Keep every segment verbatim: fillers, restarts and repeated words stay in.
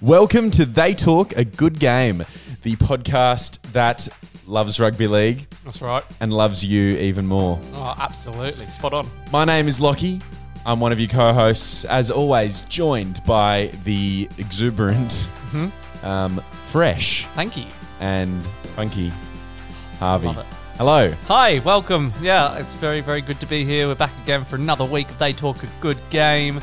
Welcome to They Talk a Good Game, the podcast that loves rugby league. That's right. And loves you even more. Oh, absolutely. Spot on. My name is Lockie. I'm one of your co-hosts, as always, joined by the exuberant, mm-hmm. um, fresh, thank you, and funky Harvey. Love it. Hello. Hi, welcome. Yeah, it's very, very good to be here. We're back again for another week of They Talk a Good Game.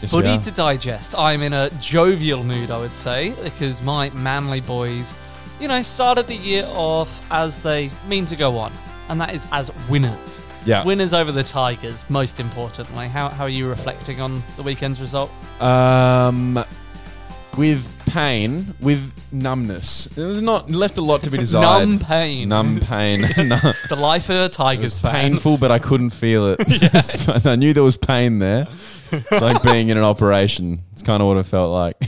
Yes, Footy to digest. I'm in a jovial mood, I would say, because my Manly boys, you know, started the year off as they mean to go on, and that is as winners. Yeah. Winners over the Tigers, most importantly. How, how are you reflecting on the weekend's result? Um, with pain, with numbness. It was not left a lot to be desired. Numb pain. Numb pain. The life of a Tigers fan. It was painful, but I couldn't feel it. Yeah. I knew there was pain there. It's like being in an operation. It's kind of what it felt like.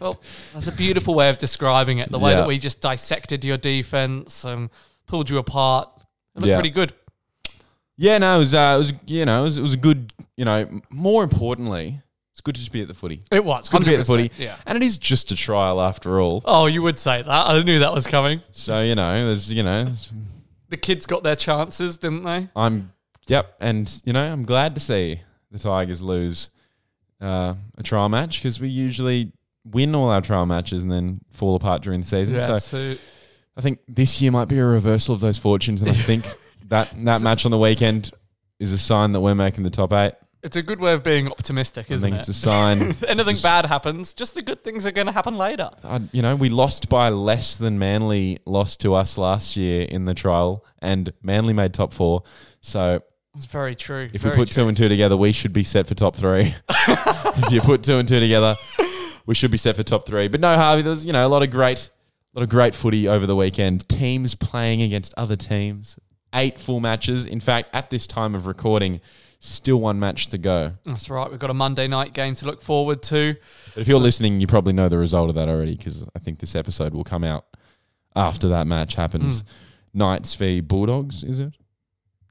Well, that's a beautiful way of describing it. The way yeah. that we just dissected your defense and pulled you apart. It looked yeah. pretty good. Yeah, no, it was. Uh, it was. You know, it was, it was a good. You know, more importantly, it's good to just be at the footy. It was. It's good to be at the footy. Yeah. And it is just a trial after all. Oh, you would say that. I knew that was coming. So, you know, there's, you know. The kids got their chances, didn't they? I'm, yep. And, you know, I'm glad to see the Tigers lose uh, a trial match, because we usually win all our trial matches and then fall apart during the season. Yeah, so, so I think this year might be a reversal of those fortunes. And I think that, that so, match on the weekend is a sign that we're making the top eight. It's a good way of being optimistic, isn't it? I think it? it's a sign. If anything just, bad happens, just the good things are going to happen later. I, you know, we lost by less than Manly lost to us last year in the trial, and Manly made top four. So it's very true. If very we put true. two and two together, we should be set for top three. If you put two and two together, we should be set for top three. But no, Harvey, there's you know a lot of great, a lot of great footy over the weekend. Teams playing against other teams. Eight full matches. In fact, at this time of recording, still one match to go. That's right. We've got a Monday night game to look forward to. But if you're listening, you probably know the result of that already, because I think this episode will come out after that match happens. Mm. Knights v Bulldogs, is it?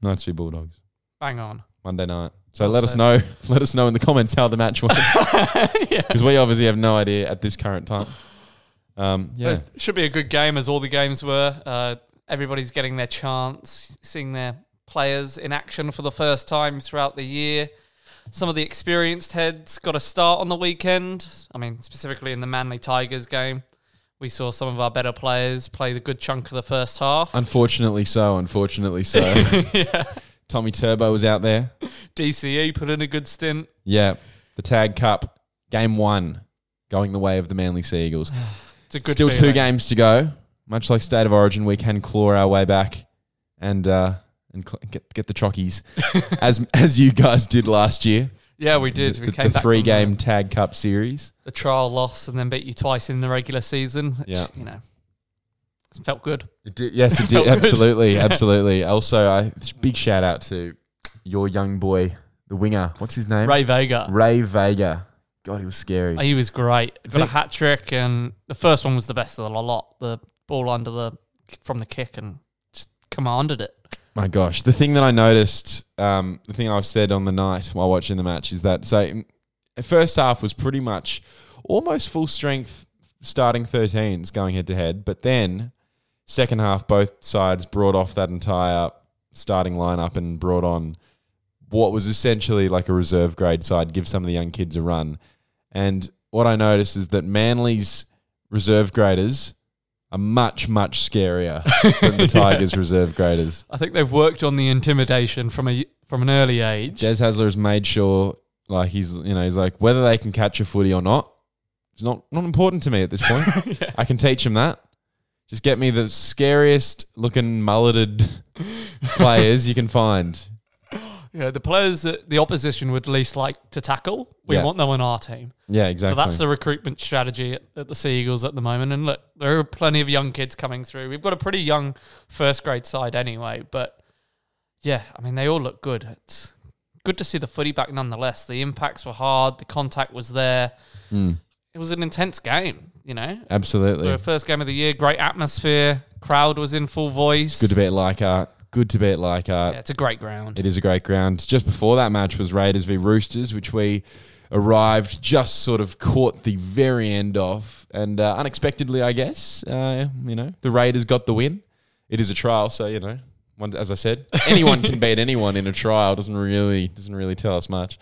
Knights v Bulldogs. Bang on. Monday night. So I'll let us know. That. Let us know in the comments how the match went, because yeah. we obviously have no idea at this current time. Um, yeah, it should be a good game, as all the games were. Uh, everybody's getting their chance, seeing their players in action for the first time throughout the year. Some of the experienced heads got a start on the weekend. I mean, specifically in the Manly Tigers game, we saw some of our better players play the good chunk of the first half. Unfortunately so, unfortunately so. yeah. Tommy Turbo was out there. D C E put in a good stint. Yeah, the Tag Cup, game one, going the way of the Manly Seagulls. It's a good Still feeling. Two games to go. Much like State of Origin, we can claw our way back and... uh and get get the chockies, as as you guys did last year. Yeah, we did. We the, came the back three-game the, Tag Cup series. The trial loss and then beat you twice in the regular season. Which, yeah. You know, it felt good. It did, yes, it, it did. Absolutely, yeah. absolutely. Also, I big shout-out to your young boy, the winger. What's his name? Ray Vega. Ray Vega. God, he was scary. He was great. Got think, a hat-trick, and the first one was the best of the lot. The ball under the from the kick and just commanded it. My gosh, the thing that I noticed, um, the thing I said on the night while watching the match is that, so first half was pretty much almost full strength starting thirteens going head to head, but then second half both sides brought off that entire starting lineup and brought on what was essentially like a reserve grade side, give some of the young kids a run. And what I noticed is that Manly's reserve graders are much, much scarier than the Tigers' yeah. reserve graders. I think they've worked on the intimidation from a from an early age. Des Hasler has made sure, like he's you know he's like whether they can catch a footy or not, it's not not important to me at this point. yeah. I can teach them that. Just get me the scariest looking mulleted players you can find. You know, the players that the opposition would least like to tackle, we yeah. want them on our team. Yeah, exactly. So that's the recruitment strategy at, at the Seagulls at the moment. And look, there are plenty of young kids coming through. We've got a pretty young first grade side anyway, but yeah, I mean, they all look good. It's good to see the footy back nonetheless. The impacts were hard. The contact was there. Mm. It was an intense game, you know? Absolutely. For a first game of the year, great atmosphere. Crowd was in full voice. It's good to be at Leichhardt. Good to be at Leichhardt. Yeah, it's a great ground. It is a great ground. Just before that match was Raiders v Roosters, which we arrived, just sort of caught the very end of. And uh, unexpectedly, I guess, uh, you know, the Raiders got the win. It is a trial, so, you know. As I said, anyone can beat anyone in a trial. Doesn't really doesn't really tell us much.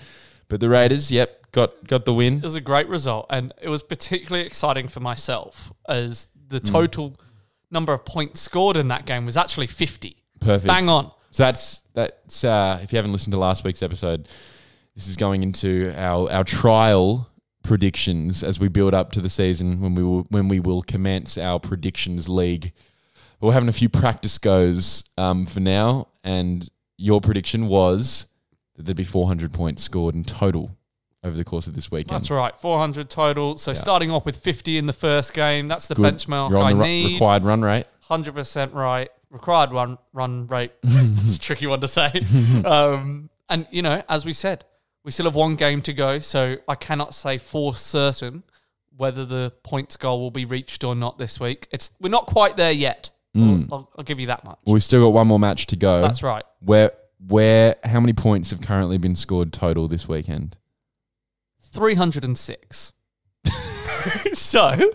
But the Raiders, yep, got got the win. It was a great result, and it was particularly exciting for myself as the total mm. number of points scored in that game was actually fifty. Perfect, bang on. So that's that's uh, if you haven't listened to last week's episode, this is going into our our trial predictions as we build up to the season when we will when we will commence our predictions league. We're having a few practice goes um, for now, and your prediction was that there'd be four hundred points scored in total over the course of this weekend. That's right, four hundred total. So yeah. starting off with fifty in the first game, that's the Good. benchmark I the need. Required run rate. one hundred percent right. Required run run rate. It's a tricky one to say. Um, and, you know, as we said, we still have one game to go, so I cannot say for certain whether the points goal will be reached or not this week. It's We're not quite there yet. Mm. I'll, I'll give you that much. Well, we've still got one more match to go. That's right. Where, where, how many points have currently been scored total this weekend? three hundred six. so?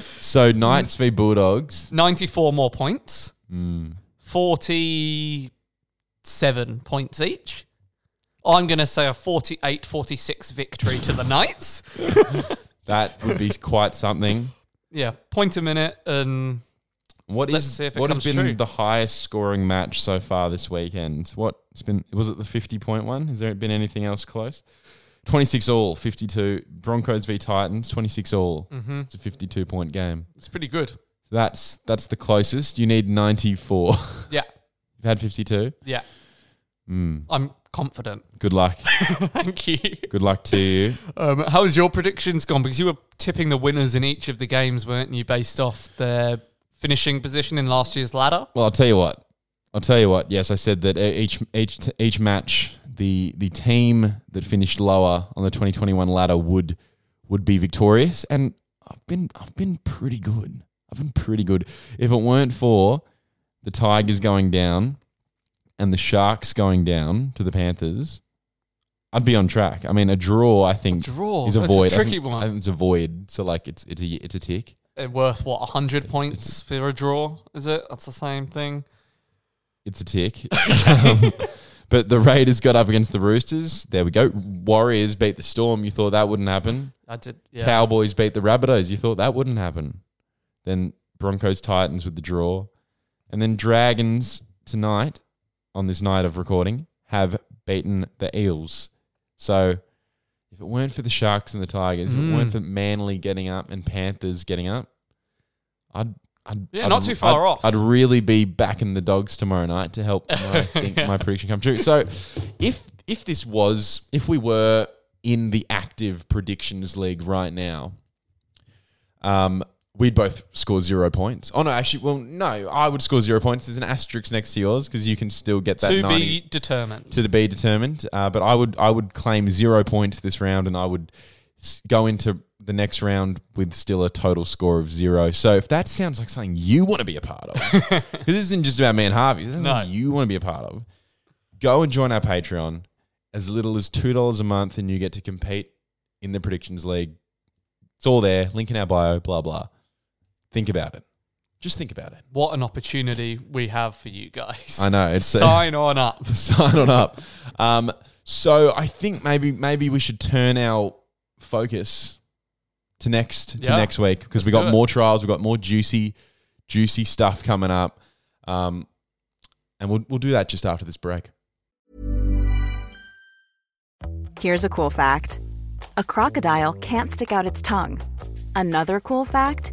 So, Knights v Bulldogs. ninety-four more points. Mm. forty-seven points each. I'm going to say a forty-eight forty-six victory to the Knights. That would be quite something. Yeah, point a minute and... What is what has been true. the highest scoring match so far this weekend? What's been was it the fifty point one? Has there been anything else close? Twenty six all, fifty two Broncos v Titans, twenty six all. Mm-hmm. It's a fifty two point game. It's pretty good. That's that's the closest. You need ninety four. Yeah, you've had fifty two. Yeah, mm. I'm confident. Good luck. Thank you. Good luck to you. Um, how has your predictions gone? Because you were tipping the winners in each of the games, weren't you? Based off their finishing position in last year's ladder? Well, I'll tell you what. I'll tell you what. Yes, I said that each each each match, the the team that finished lower on the twenty twenty-one ladder would would be victorious, and I've been I've been pretty good. I've been pretty good. If it weren't for the Tigers going down and the Sharks going down to the Panthers, I'd be on track. I mean, a draw, I think, a draw. is a That's void. A tricky I think, one. I think it's a void. So like, it's it's a, it's a tick. Worth what, one hundred it's, points it's, for a draw, is it? That's the same thing. It's a tick. um, but the Raiders got up against the Roosters. There we go. Warriors beat the Storm. You thought that wouldn't happen. I did. Yeah. Cowboys beat the Rabbitohs. You thought that wouldn't happen. Then Broncos Titans with the draw. And then Dragons tonight, on this night of recording, have beaten the Eels. So... If it weren't for the Sharks and the Tigers, mm. if it weren't for Manly getting up and Panthers getting up, I'd I'd yeah, I'd, not too far I'd, off. I'd really be backing the Dogs tomorrow night to help my, think yeah. my prediction come true. So, if if this was if we were in the active predictions league right now, um, we'd both score zero points. Oh no, actually, well, no, I would score zero points. There's an asterisk next to yours because you can still get that to ninety be determined. To be determined. Uh, but I would I would claim zero points this round, and I would go into the next round with still a total score of zero. So if that sounds like something you want to be a part of, because this isn't just about me and Harvey, this is no. something you want to be a part of, go and join our Patreon. As little as two dollars a month, and you get to compete in the Predictions League. It's all there. Link in our bio, blah, blah. Think about it. Just think about it. What an opportunity we have for you guys. I know. It's Sign a, on up. Sign on up. Um, so I think maybe maybe we should turn our focus to next yeah. to next week, because we got more trials, we've got more juicy, juicy stuff coming up. Um, and we'll we'll do that just after this break. Here's a cool fact. A crocodile can't stick out its tongue. Another cool fact...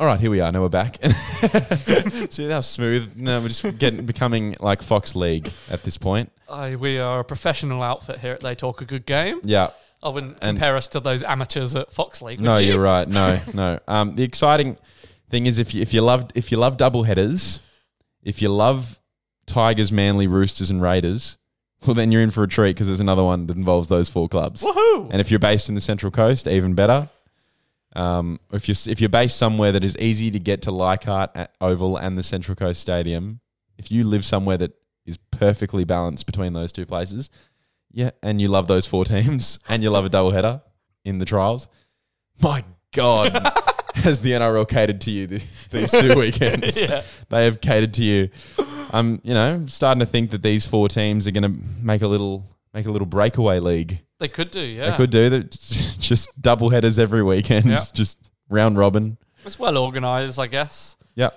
All right, here we are. Now we're back. See how smooth? No, we're just getting becoming like Fox League at this point. Uh, we are a professional outfit here at They Talk a Good Game. Yeah, I wouldn't and compare us to those amateurs at Fox League. No, you? you're right. No, no. Um, the exciting thing is if you, if you love if you love double headers, if you love Tigers, Manly, Roosters, and Raiders, well then you're in for a treat because there's another one that involves those four clubs. Woohoo! And if you're based in the Central Coast, even better. Um, if you're, if you're based somewhere that is easy to get to Leichhardt Oval and the Central Coast Stadium, if you live somewhere that is perfectly balanced between those two places, yeah, and you love those four teams and you love a doubleheader in the trials, my God, has the N R L catered to you th- these two weekends. Yeah. They have catered to you. I'm, you know, starting to think that these four teams are going to make a little... Make a little breakaway league. They could do, yeah. They could do. That. Just double headers every weekend. Yep. Just round robin. It's well organised, I guess. Yeah.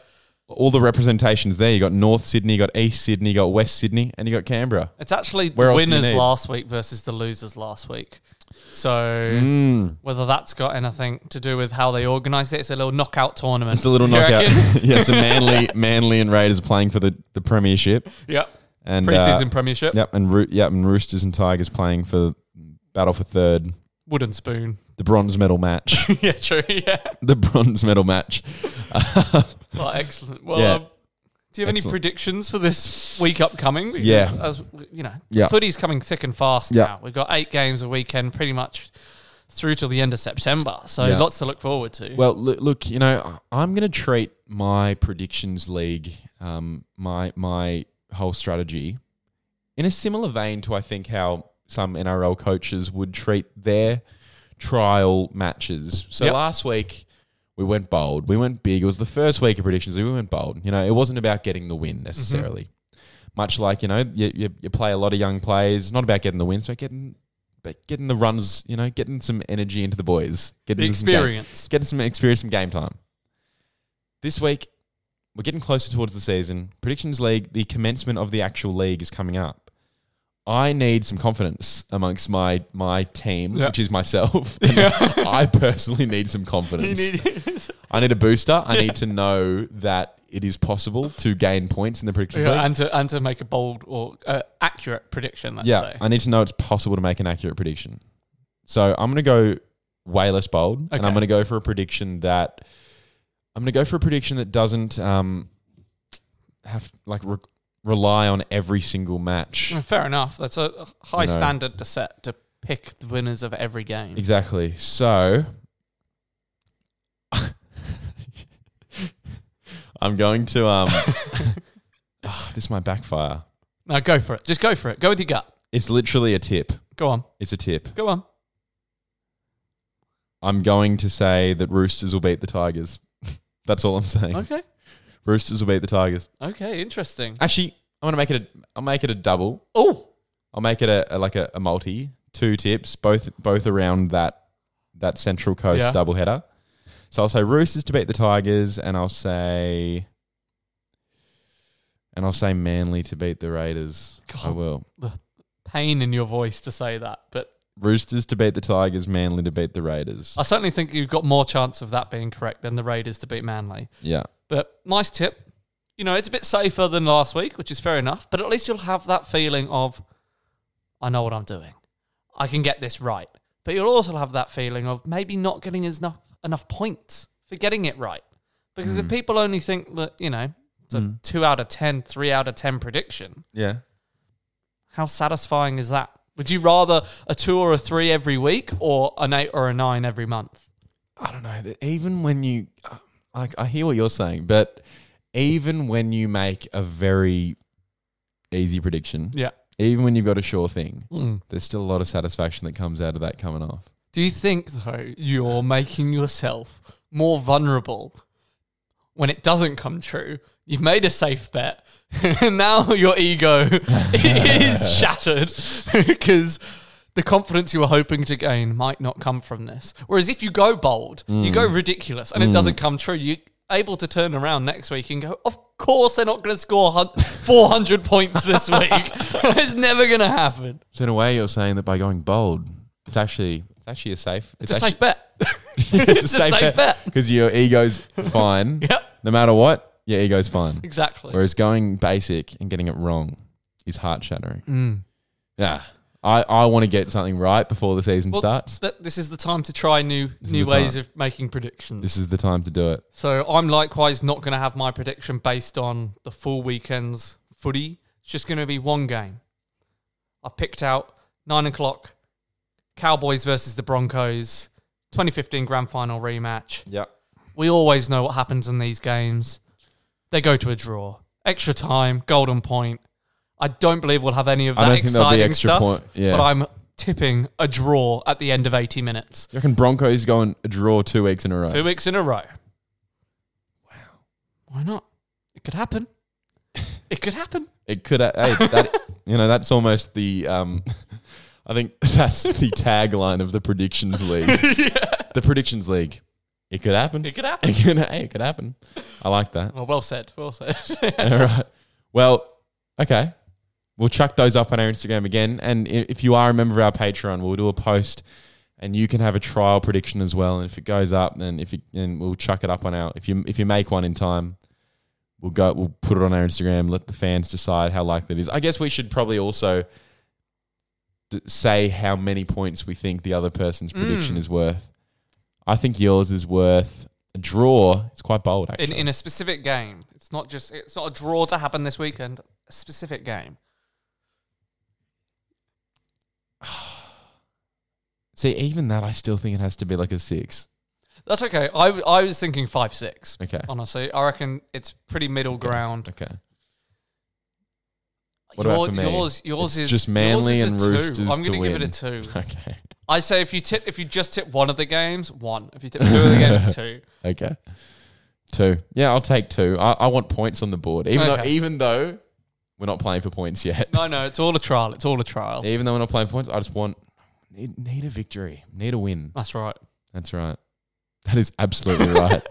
All the representations there. You got North Sydney, you got East Sydney, you got West Sydney, and you got Canberra. It's actually the winners last week versus the losers last week. So mm. whether that's got anything to do with how they organise it, it's a little knockout tournament. It's a little knockout. Yeah, so Manly, Manly and Raiders playing for the, the premiership. Yep. And, Preseason uh, premiership. Yep, and Ro- yep, and Roosters and Tigers playing for battle for third. Wooden spoon. The bronze medal match. Yeah, true. Yeah. The bronze medal match. Well, excellent. Well, yeah. um, do you have excellent. any predictions for this week upcoming? Because yeah. As you know, yep. footy's coming thick and fast yep. now. We've got eight games a weekend, pretty much through till the end of September. So yep. lots to look forward to. Well, look, look you know, I'm going to treat my predictions league, um, my my. whole strategy in a similar vein to I think how some N R L coaches would treat their trial matches. So yep. last week we went bold, we went big. It was the first week of predictions. We went bold. You know, it wasn't about getting the win necessarily. Mm-hmm. Much like you know, you, you you play a lot of young players. Not about getting the wins, but getting but getting the runs. You know, getting some energy into the boys, getting the experience, some game, getting some experience, some game time. This week. We're getting closer towards the season. Predictions League, the commencement of the actual league is coming up. I need some confidence amongst my my team, yep. which is myself. Yeah. I personally need some confidence. Need I need a booster. I yeah. need to know that it is possible to gain points in the Predictions yeah, League. And to, and to make a bold or uh, accurate prediction, let's yeah, say. I need to know it's possible to make an accurate prediction. So I'm going to go way less bold, okay. and I'm going to go for a prediction that... I'm going to go for a prediction that doesn't um, have like re- rely on every single match. Fair enough. That's a high you know. standard to set to pick the winners of every game. Exactly. So I'm going to. Um, oh, this might backfire. No, go for it. Just go for it. Go with your gut. It's literally a tip. Go on. It's a tip. Go on. I'm going to say that Roosters will beat the Tigers. That's all I'm saying. Okay. Roosters will beat the Tigers. Okay, interesting. Actually, I'm gonna make it. A, I'll make it a double. Oh, I'll make it a, a like a, a multi. Two tips, both both around that that Central Coast yeah. doubleheader. So I'll say Roosters to beat the Tigers, and I'll say, and I'll say Manly to beat the Raiders. God, I will. The pain in your voice to say that, but. Roosters to beat the Tigers, Manly to beat the Raiders. I certainly think you've got more chance of that being correct than the Raiders to beat Manly. Yeah. But nice tip. You know, it's a bit safer than last week, which is fair enough, but at least you'll have that feeling of, I know what I'm doing. I can get this right. But you'll also have that feeling of maybe not getting enough enough points for getting it right. Because mm. if people only think that, you know, it's a mm. two out of ten, three out of ten prediction. Yeah. How satisfying is that? Would you rather a two or a three every week or an eight or a nine every month? I don't know. Even when you... I, I hear what you're saying, but even when you make a very easy prediction, yeah, even when you've got a sure thing, mm. there's still a lot of satisfaction that comes out of that coming off. Do you think, though, you're making yourself more vulnerable when it doesn't come true? You've made a safe bet, and now your ego is shattered because the confidence you were hoping to gain might not come from this. Whereas if you go bold, mm. you go ridiculous, and mm. it doesn't come true, you're able to turn around next week and go, of course they're not going to score four hundred points this week. It's never going to happen. So in a way, you're saying that by going bold, it's actually it's actually a safe... It's, it's a safe bet. it's, it's a safe, safe bet. Because your ego's fine. Yep. No matter what. Yeah, ego's fine. Exactly. Whereas going basic and getting it wrong is heart-shattering. Mm. Yeah. I, I want to get something right before the season well, starts. Th- this is the time to try new this new ways of making predictions. This is the time to do it. So I'm likewise not going to have my prediction based on the full weekend's footy. It's just going to be one game. I've picked out nine o'clock, Cowboys versus the Broncos, twenty fifteen grand final rematch. Yep. We always know what happens in these games. They go to a draw. Extra time, golden point. I don't believe we'll have any of that exciting stuff. Point. Yeah. But I'm tipping a draw at the end of eighty minutes. You reckon Broncos go on a draw two weeks in a row? Two weeks in a row. Wow. Why not? It could happen. It could happen. It could. Uh, hey, that, you know, that's almost the... Um, I think that's the tagline of the Predictions League. Yeah. The Predictions League. It could happen. It could happen. It could, hey, it could happen. I like that. Well, well said. Well said. All right. Well, okay. We'll chuck those up on our Instagram again. And if you are a member of our Patreon, we'll do a post and you can have a trial prediction as well. And if it goes up, then if you, and we'll chuck it up on our, if you if you make one in time, we'll go, we'll put it on our Instagram, let the fans decide how likely it is. I guess we should probably also say how many points we think the other person's mm. prediction is worth. I think yours is worth a draw. It's quite bold, actually. In, in a specific game. It's not just, it's not a draw to happen this weekend. A specific game. See, even that, I still think it has to be like a six. That's okay. I, I was thinking five, six. Okay. Honestly, I reckon it's pretty middle ground. Okay. What Your, about for me? Yours, yours is just Manly yours is and Roosters. I'm going to give it a two. Okay. I say if you tip, if you just tip one of the games, one. If you tip two of the games, two. Okay, two. Yeah, I'll take two. I, I want points on the board, even okay. though even though we're not playing for points yet. No, no, it's all a trial. It's all a trial. Even though we're not playing for points, I just want need, need a victory, need a win. That's right. That's right. That is absolutely right.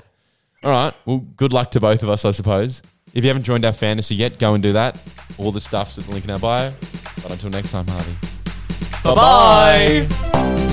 All right. Well, good luck to both of us, I suppose. If you haven't joined our fantasy yet, go and do that. All the stuff's at the link in our bio. But until next time, Harvey. Bye-bye.